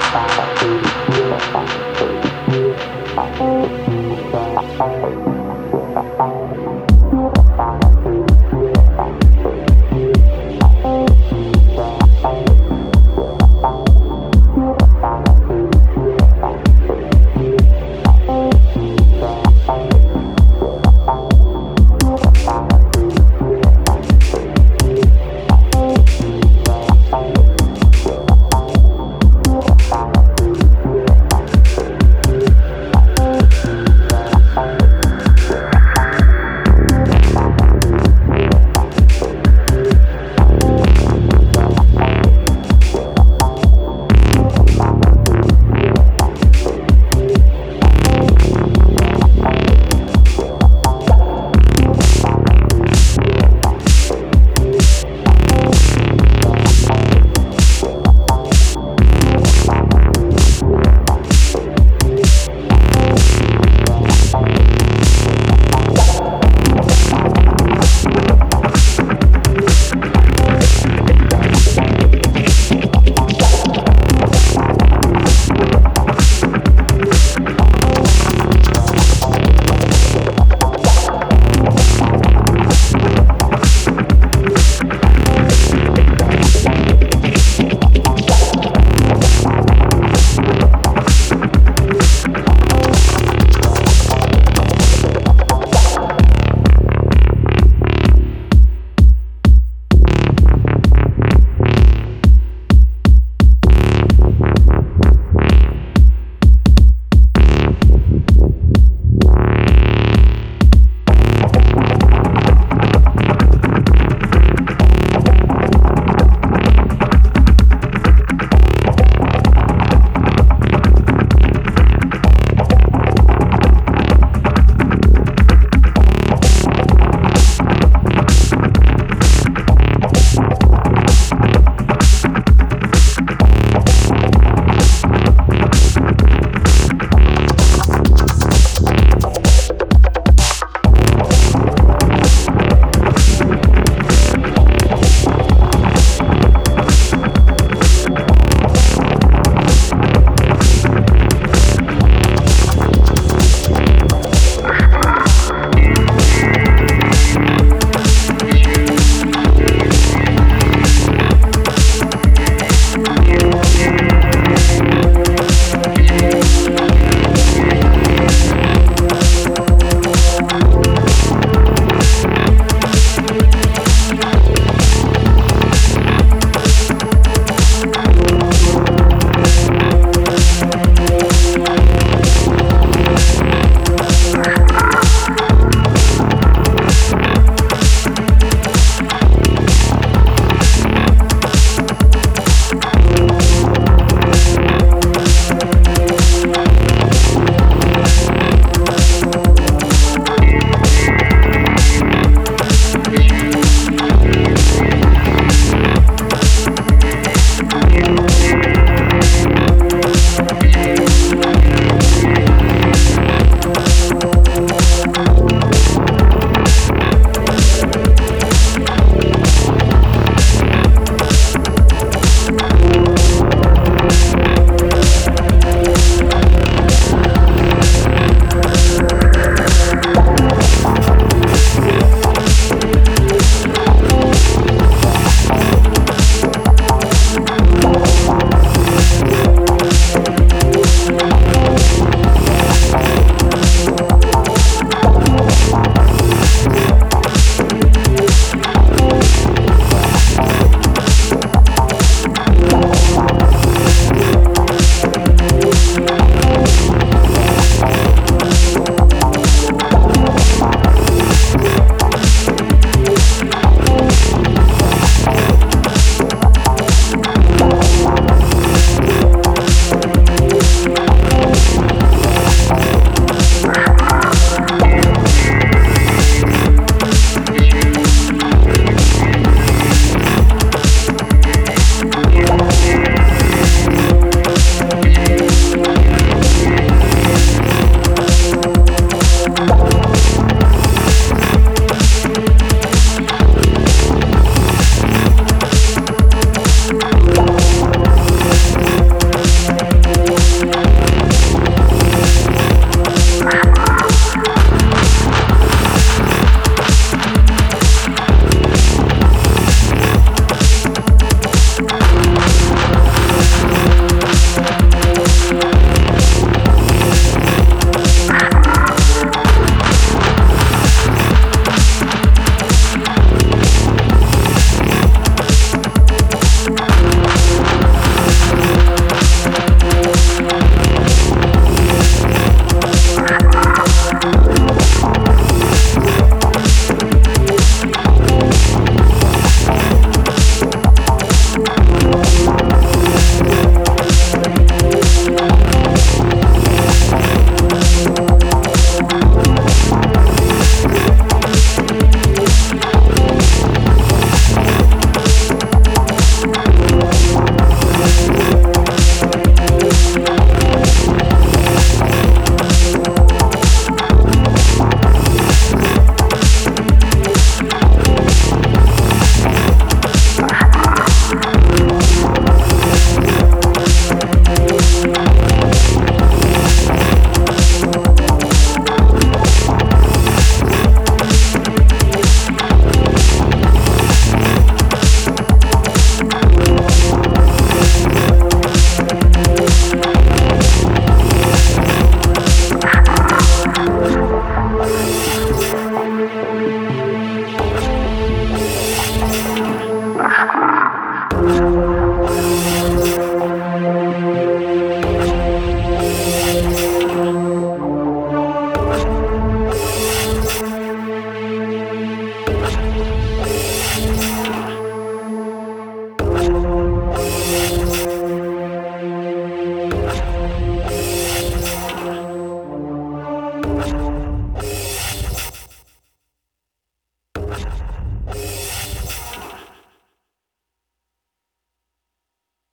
Bye.